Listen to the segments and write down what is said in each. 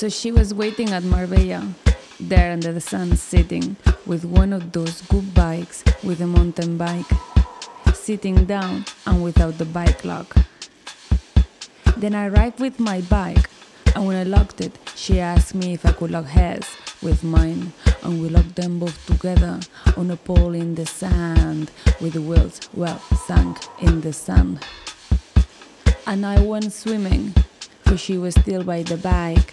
So she was waiting at Marbella, there under the sun sitting, with one of those good bikes, with a mountain bike, sitting down and without the bike lock. Then I arrived with my bike, and when I locked it, she asked me if I could lock hers with mine, and we locked them both together on a pole in the sand, with the wheels well sunk in the sand. And I went swimming, for she was still by the bike,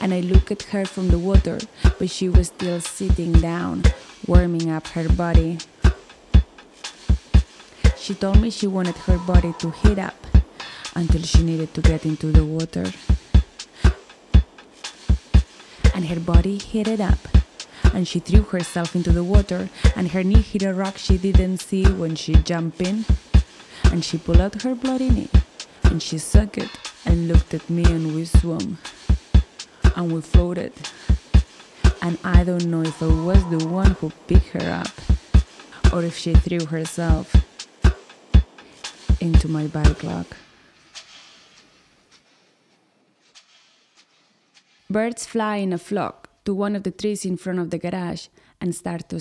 and I looked at her from the water, but she was still sitting down, warming up her body. She told me she wanted her body to heat up until she needed to get into the water. And her body heated up, and she threw herself into the water, and her knee hit a rock she didn't see when she jumped in, and she pulled out her bloody knee, and she sucked it, and looked at me, and we swam, and we floated, and I don't know if I was the one who picked her up, or if she threw herself into my bike lock. Birds fly in a flock to one of the trees in front of the garage and start to